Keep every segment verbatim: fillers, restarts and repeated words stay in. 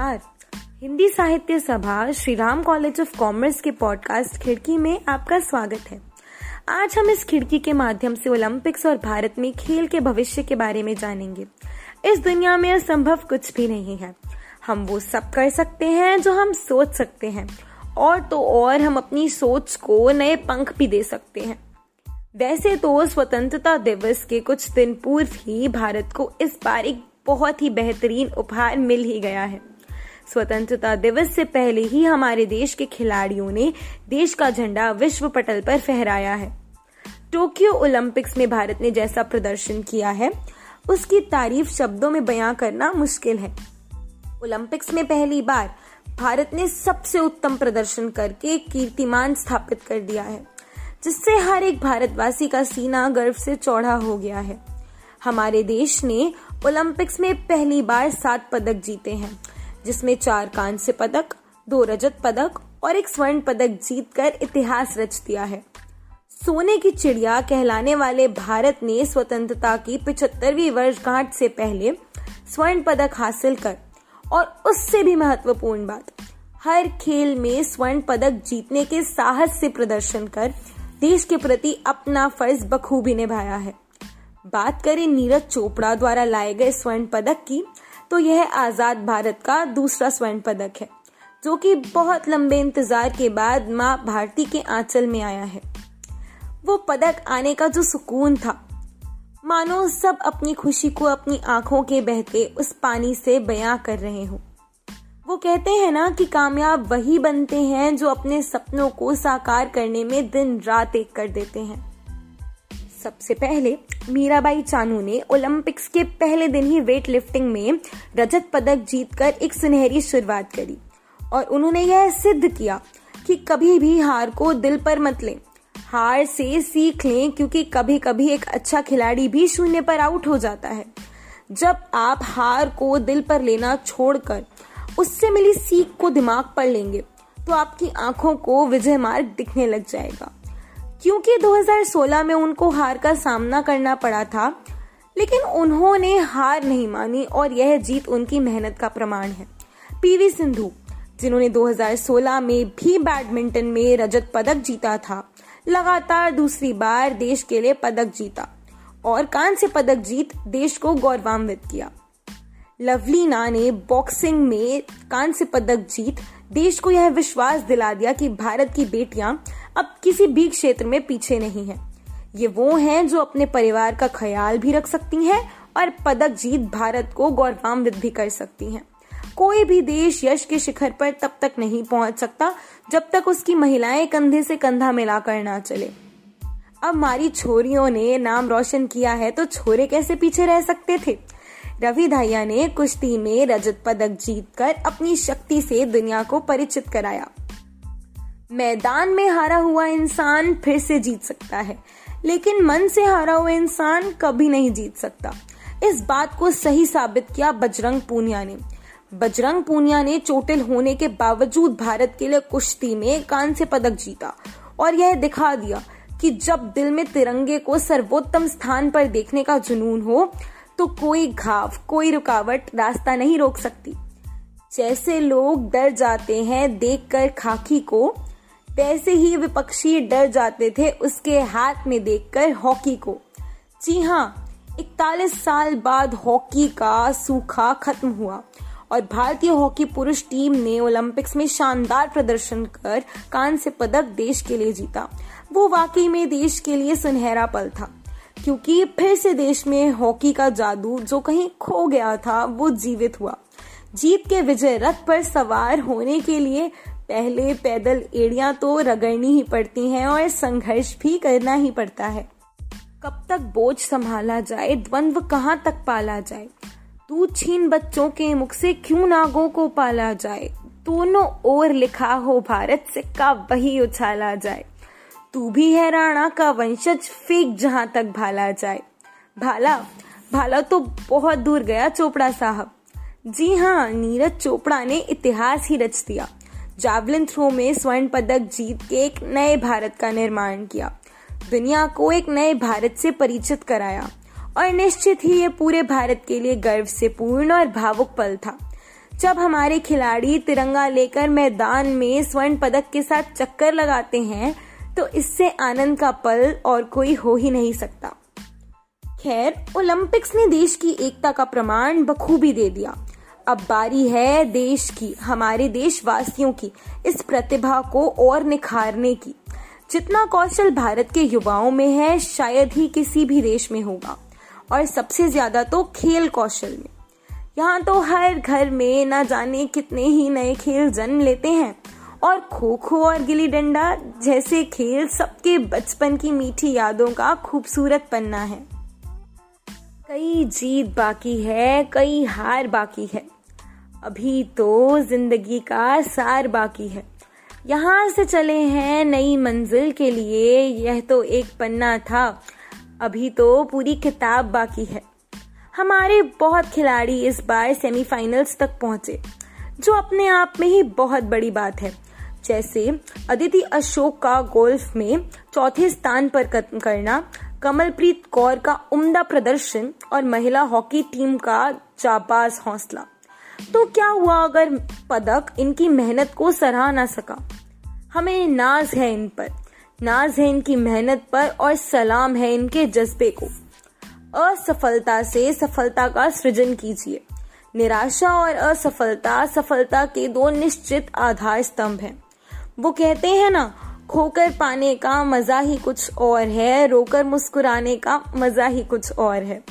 नमस्कार। Hindi Sahitya Sabha Shri Ram college of commerce के podcast Khidki में आपका स्वागत है। आज हम इस खिड़की के माध्यम से ओलंपिक्स और भारत में खेल के भविष्य के बारे में जानेंगे। इस दुनिया में असंभव कुछ भी नहीं है। हम वो सब कर सकते हैं जो हम सोच सकते हैं, और तो और हम अपनी सोच को नए पंख भी दे सकते हैं। वैसे तो स्वतंत्रता दिवस के कुछ दिन पूर्व ही भारत को इस बार एक बहुत ही बेहतरीन उपहार मिल ही गया है। स्वतंत्रता दिवस से पहले ही हमारे देश के खिलाड़ियों ने देश का झंडा विश्व पटल पर फहराया है। टोक्यो ओलंपिक्स में भारत ने जैसा प्रदर्शन किया है, उसकी तारीफ शब्दों में बयां करना मुश्किल है। ओलंपिक्स में पहली बार भारत ने सबसे उत्तम प्रदर्शन करके कीर्तिमान स्थापित कर दिया है, जिससे हर एक भारतवासी का सीना गर्व से चौड़ा हो गया है। हमारे देश ने ओलंपिक्स में पहली बार सात पदक जीते हैं, जिसमें चार कांस्य पदक, दो रजत पदक और एक स्वर्ण पदक जीतकर इतिहास रच दिया है। सोने की चिड़िया कहलाने वाले भारत ने स्वतंत्रता की पचहत्तरवीं वर्षगांठ से पहले स्वर्ण पदक हासिल कर, और उससे भी महत्वपूर्ण बात, हर खेल में स्वर्ण पदक जीतने के साहस से प्रदर्शन कर देश के प्रति अपना फर्ज बखूबी निभाया है। बात करें नीरज चोपड़ा द्वारा लाए गए स्वर्ण पदक की, तो यह आजाद भारत का दूसरा स्वर्ण पदक है, जो कि बहुत लंबे इंतजार के बाद मां भारती के आंचल में आया है। वो पदक आने का जो सुकून था, मानो सब अपनी खुशी को अपनी आंखों के बहते उस पानी से बयां कर रहे हो। वो कहते हैं ना कि कामयाब वही बनते हैं जो अपने सपनों को साकार करने में दिन रात एक कर देते हैं। सबसे पहले मीराबाई चानू ने ओलंपिक्स के पहले दिन ही वेट लिफ्टिंग में रजत पदक जीतकर एक सुनहरी शुरुआत करी, और उन्होंने यह सिद्ध किया कि कभी भी हार को दिल पर मत लें, हार से सीख लें, क्योंकि कभी कभी एक अच्छा खिलाड़ी भी शून्य पर आउट हो जाता है। जब आप हार को दिल पर लेना छोड़कर उससे मिली सीख को दिमाग पर लेंगे, तो आपकी आंखों को विजय मार्ग दिखने लग जाएगा। क्योंकि दो हज़ार सोलह में उनको हार का सामना करना पड़ा था, लेकिन उन्होंने हार नहीं मानी, और यह जीत उनकी मेहनत का प्रमाण है। पीवी सिंधु, जिन्होंने दो हज़ार सोलह में भी बैडमिंटन में रजत पदक जीता था, लगातार दूसरी बार देश के लिए पदक जीता और कांस्य पदक जीत देश को गौरवान्वित किया। लवलीना ने बॉक्सिंग में कांस्य पदक जीत देश को यह विश्वास दिला दिया कि भारत की बेटियां अब किसी भी क्षेत्र में पीछे नहीं है। ये वो हैं जो अपने परिवार का ख्याल भी रख सकती हैं और पदक जीत भारत को गौरवान्वित भी कर सकती हैं। कोई भी देश यश के शिखर पर तब तक नहीं पहुंच सकता जब तक उसकी महिलाएं कंधे से कंधा मिलाकर ना चले। अब हमारी छोरियों ने नाम रोशन किया है, तो छोरे कैसे पीछे रह सकते थे। रवि दहिया ने कुश्ती में रजत पदक जीतकर अपनी शक्ति से दुनिया को परिचित कराया। मैदान में हारा हुआ इंसान फिर से जीत सकता है, लेकिन मन से हारा हुआ इंसान कभी नहीं जीत सकता। इस बात को सही साबित किया बजरंग पूनिया ने। बजरंग पूनिया ने चोटिल होने के बावजूद भारत के लिए कुश्ती में कांस्य पदक जीता, और यह दिखा दिया कि जब दिल में तिरंगे को सर्वोत्तम स्थान पर देखने का जुनून हो, तो कोई घाव, कोई रुकावट रास्ता नहीं रोक सकती। जैसे लोग डर जाते हैं देखकर खाकी को, वैसे ही विपक्षी डर जाते थे उसके हाथ में देखकर हॉकी को। जी हाँ, इकतालीस साल बाद हॉकी का सूखा खत्म हुआ, और भारतीय हॉकी पुरुष टीम ने ओलंपिक्स में शानदार प्रदर्शन कर कांस्य पदक देश के लिए जीता। वो वाकई में देश के लिए सुनहरा पल था, क्योंकि फिर से देश में हॉकी का जादू जो कहीं खो गया था, वो जीवित हुआ। जीत के विजय रथ पर सवार होने के लिए पहले पैदल एड़ियां तो रगड़नी ही पड़ती हैं, और संघर्ष भी करना ही पड़ता है। कब तक बोझ संभाला जाए, द्वंद्व कहां तक पाला जाए, तू छीन बच्चों के मुख से क्यों नागों को पाला जाए, दोनों ओर लिखा हो भारत, सिक्का वही उछाला जाए, तू भी है राणा का वंशज, फेंक जहां तक भाला जाए। भाला भाला तो बहुत दूर गया चोपड़ा साहब। जी हाँ, नीरज चोपड़ा ने इतिहास ही रच दिया। जैवलिन थ्रो में स्वर्ण पदक जीत के एक नए भारत का निर्माण किया, दुनिया को एक नए भारत से परिचित कराया, और निश्चित ही ये पूरे भारत के लिए गर्व से पूर्ण और भावुक पल था। जब हमारे खिलाड़ी तिरंगा लेकर मैदान में स्वर्ण पदक के साथ चक्कर लगाते हैं तो इससे आनंद का पल और कोई हो ही नहीं सकता। खैर, ओलंपिक्स ने देश की एकता का प्रमाण बखूबी दे दिया। अब बारी है देश की, हमारे देशवासियों की इस प्रतिभा को और निखारने की। जितना कौशल भारत के युवाओं में है शायद ही किसी भी देश में होगा, और सबसे ज्यादा तो खेल कौशल में। यहाँ तो हर घर में ना जाने कितने ही नए खेल जन्म लेते हैं, और खो खो और गिल्ली डंडा जैसे खेल सबके बचपन की मीठी यादों का खूबसूरत पन्ना है। कई जीत बाकी है, कई हार बाकी है, अभी तो जिंदगी का सार बाकी है। यहाँ से चले हैं नई मंजिल के लिए, यह तो एक पन्ना था, अभी तो पूरी किताब बाकी है। हमारे बहुत खिलाड़ी इस बार सेमीफाइनल्स तक पहुंचे, जो अपने आप में ही बहुत बड़ी बात है। जैसे अदिति अशोक का गोल्फ में चौथे स्थान पर करना, कमलप्रीत कौर का उम्दा प्रदर्शन और महिला हॉकी टीम का जाबाज हौसला। तो क्या हुआ अगर पदक इनकी मेहनत को सराह ना सका? हमें नाज है इन पर, नाज है इनकी मेहनत पर, और सलाम है इनके जज्बे को। असफलता से सफलता का सृजन कीजिए। निराशा और असफलता सफलता के दो निश्चित आधार स्तंभ हैं। वो कहते हैं ना, खोकर पाने का मजा ही कुछ और है, रोकर मुस्कुराने का मजा ही कुछ और है।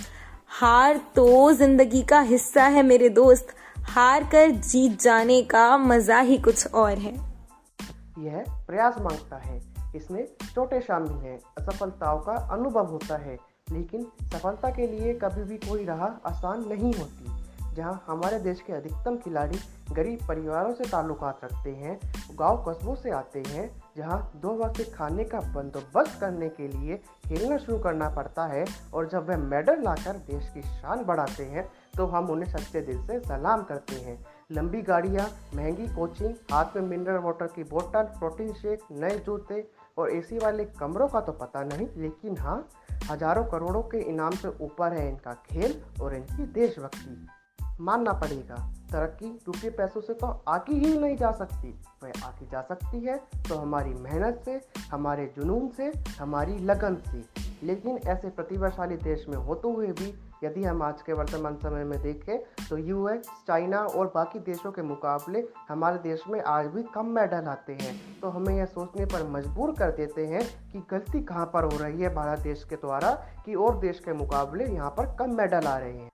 हार तो जिंदगी का हिस्सा है मेरे दोस्त, हार कर जीत जाने का मजा ही कुछ और है। यह प्रयास मांगता है, इसमें छोटे शामिल हैं, असफलताओं का अनुभव होता है, लेकिन सफलता के लिए कभी भी कोई राह आसान नहीं होती। जहाँ हमारे देश के अधिकतम खिलाड़ी गरीब परिवारों से ताल्लुकात रखते हैं, गांव कस्बों से आते हैं, जहाँ दो वक्त खाने का बंदोबस्त करने के लिए खेलना शुरू करना पड़ता है, और जब वह मेडल लाकर देश की शान बढ़ाते हैं तो हम उन्हें सच्चे दिल से सलाम करते हैं। लंबी गाड़ियाँ, महंगी कोचिंग, हाथ में मिनरल वाटर की बोतल, प्रोटीन शेक, नए जूते और एसी वाले कमरों का तो पता नहीं, लेकिन हाँ, हजारों करोड़ों के इनाम से ऊपर है इनका खेल और इनकी देशभक्ति। मानना पड़ेगा, तरक्की रुपये पैसों से तो आकी ही नहीं जा सकती, वह आकी जा सकती है तो हमारी मेहनत से, हमारे जुनून से, हमारी लगन से। लेकिन ऐसे प्रतिभाशाली देश में होते हुए भी यदि हम आज के वर्तमान समय में देखें तो यूएस, चाइना और बाकी देशों के मुकाबले हमारे देश में आज भी कम मेडल आते हैं, तो हमें यह सोचने पर मजबूर कर देते हैं कि गलती कहाँ पर हो रही है भारत देश के द्वारा कि और देश के मुकाबले यहाँ पर कम मेडल आ रहे हैं।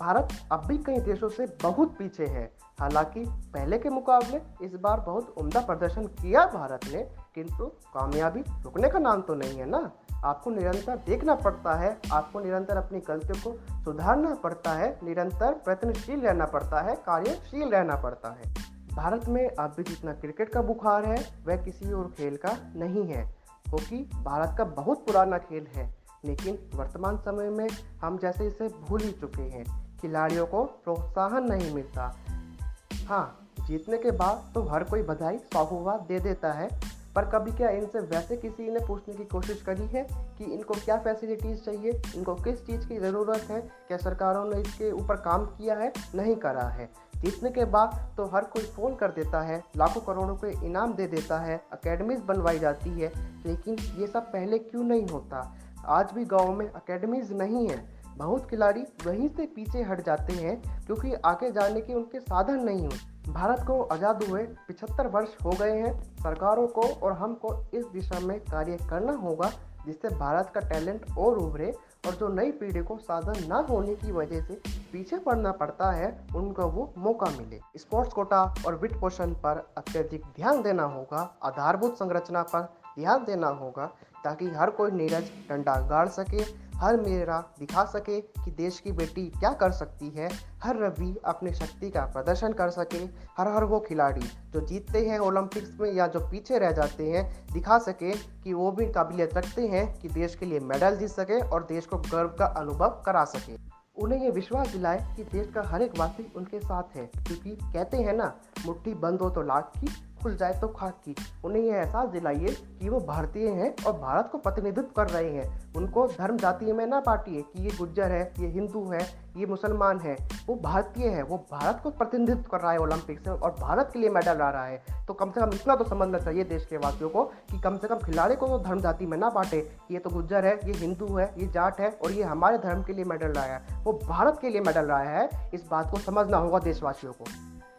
भारत अब भी कई देशों से बहुत पीछे है। हालांकि पहले के मुकाबले इस बार बहुत उम्दा प्रदर्शन किया भारत ने, किंतु कामयाबी रुकने का नाम तो नहीं है ना। आपको निरंतर देखना पड़ता है, आपको निरंतर अपनी गलतियों को सुधारना पड़ता है, निरंतर प्रयत्नशील रहना पड़ता है, कार्यशील रहना पड़ता है। भारत में अब भी जितना क्रिकेट का बुखार है वह किसी और खेल का नहीं है। हॉकी भारत का बहुत पुराना खेल है, लेकिन वर्तमान समय में हम जैसे इसे भूल ही चुके हैं। खिलाड़ियों को प्रोत्साहन नहीं मिलता। हाँ, जीतने के बाद तो हर कोई बधाई सौगात दे देता है, पर कभी क्या इनसे वैसे किसी ने पूछने की कोशिश करी है कि इनको क्या फैसिलिटीज़ चाहिए, इनको किस चीज़ की ज़रूरत है, क्या सरकारों ने इसके ऊपर काम किया है? नहीं करा है। जीतने के बाद तो हर कोई फ़ोन कर देता है, लाखों करोड़ों के इनाम दे देता है, अकेडमीज़ बनवाई जाती है, लेकिन ये सब पहले क्यों नहीं होता? आज भी गाँव में अकेडमीज़ नहीं है। बहुत खिलाड़ी वहीं से पीछे हट जाते हैं क्योंकि आगे जाने के उनके साधन नहीं होते। भारत को आज़ाद हुए पचहत्तर वर्ष हो गए हैं। सरकारों को और हमको इस दिशा में कार्य करना होगा जिससे भारत का टैलेंट और उभरे, और जो नई पीढ़ी को साधन ना होने की वजह से पीछे पड़ना पड़ता है उनको वो मौका मिले। स्पोर्ट्स कोटा और वित्त पोषण पर अत्यधिक ध्यान देना होगा, आधारभूत संरचना पर ध्यान देना होगा, ताकि हर कोई नीरज डंडा गाड़ सके, हर मीरा दिखा सके कि देश की बेटी क्या कर सकती है, हर रवि अपनी शक्ति का प्रदर्शन कर सके, हर हर वो खिलाड़ी जो जीतते हैं ओलंपिक्स में या जो पीछे रह जाते हैं दिखा सके कि वो भी काबिलियत रखते हैं कि देश के लिए मेडल जीत सके और देश को गर्व का अनुभव करा सके। उन्हें ये विश्वास दिलाए कि देश का हर एक वासी उनके साथ है, क्योंकि कहते हैं ना, मुट्ठी बंद हो तो लाख की, खुल जाए तो खाक की। उन्हें यह एहसास दिलाइए कि वो भारतीय हैं और भारत को प्रतिनिधित्व कर रहे हैं। उनको धर्म जाति में ना बांटिए कि ये गुज्जर है, ये हिंदू है, ये मुसलमान है। वो भारतीय है, वो भारत को प्रतिनिधित्व कर रहा है ओलंपिक्स में और भारत के लिए मेडल ला रहा है। तो कम से कम इतना तो समझना चाहिए देश के वासियों को कि कम से कम खिलाड़ी को वो धर्म जाति में ना बांटे। ये तो गुज्जर है, ये हिंदू है, ये जाट है और ये हमारे धर्म के लिए मेडल लाया है, वो भारत के लिए मेडल लाया है। इस बात को समझना होगा देशवासियों को।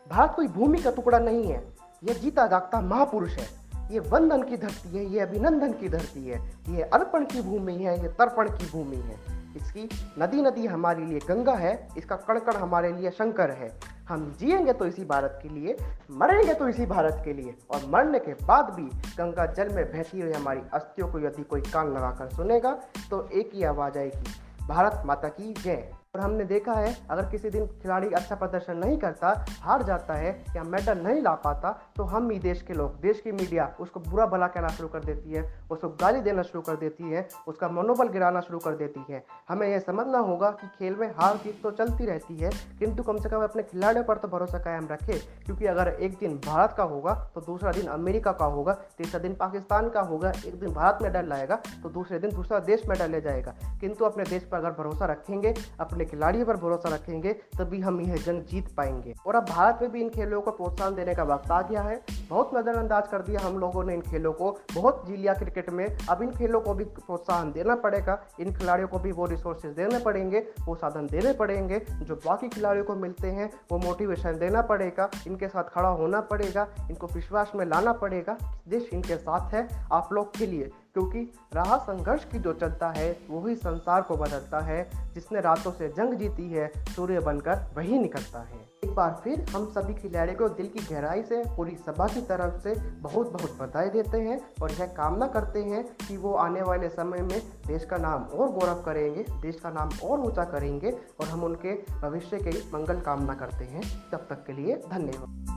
भारत कोई भूमि का टुकड़ा नहीं है, यह जीता जागता महापुरुष है। ये वंदन की धरती है, ये अभिनंदन की धरती है, ये अर्पण की भूमि है, ये तर्पण की भूमि है। इसकी नदी नदी हमारे लिए गंगा है, इसका कण कण हमारे लिए शंकर है। हम जिएंगे तो इसी भारत के लिए, मरेंगे तो इसी भारत के लिए, और मरने के बाद भी गंगा जल में बहती हुई हमारी अस्थियों को यदि कोई कान लगाकर सुनेगा तो एक ही आवाज़ आएगी, भारत माता की जय। और हमने देखा है अगर किसी दिन खिलाड़ी अच्छा प्रदर्शन नहीं करता, हार जाता है या मेडल नहीं ला पाता, तो हम ही देश के लोग, देश की मीडिया उसको बुरा भला कहना शुरू कर देती है, उसको गाली देना शुरू कर देती है, उसका मनोबल गिराना शुरू कर देती है। हमें यह समझना होगा कि खेल में हार जीत तो चलती रहती है, किंतु कम से कम अपने खिलाड़ियों पर तो भरोसा कायम रखें, क्योंकि अगर एक दिन भारत का होगा तो दूसरा दिन अमेरिका का होगा, तीसरा दिन पाकिस्तान का होगा। एक दिन भारत मेडल लाएगा तो दूसरे दिन दूसरा देश मेडल ले जाएगा। किंतु अपने देश पर अगर भरोसा रखेंगे, अपने खिलाड़ियों पर भरोसा रखेंगे, तभी हम यह जंग जीत पाएंगे। और अब भारत में भी इन खेलों को प्रोत्साहन देने का वक्त आ गया है। बहुत नजरअंदाज कर दिया हम लोगों ने इन खेलों को, बहुत जी लिया क्रिकेट में। अब इन खेलों को भी प्रोत्साहन देना पड़ेगा, इन खिलाड़ियों को भी वो रिसोर्सेज देने पड़ेंगे, वो साधन देने पड़ेंगे जो बाकी खिलाड़ियों को मिलते हैं। वो मोटिवेशन देना पड़ेगा, इनके साथ खड़ा होना पड़ेगा, इनको विश्वास में लाना पड़ेगा। देश इनके साथ है आप लोग के लिए, क्योंकि राह संघर्ष की जो चलता है वही संसार को बदलता है। जिसने रातों से जंग जीती है, सूर्य बनकर वही निकलता है। एक बार फिर हम सभी खिलाड़ियों को दिल की गहराई से पूरी सभा की तरफ से बहुत बहुत बधाई देते हैं और यह कामना करते हैं कि वो आने वाले समय में देश का नाम और गौरव करेंगे, देश का नाम और ऊँचा करेंगे और हम उनके भविष्य के मंगल कामना करते हैं। तब तक के लिए धन्यवाद।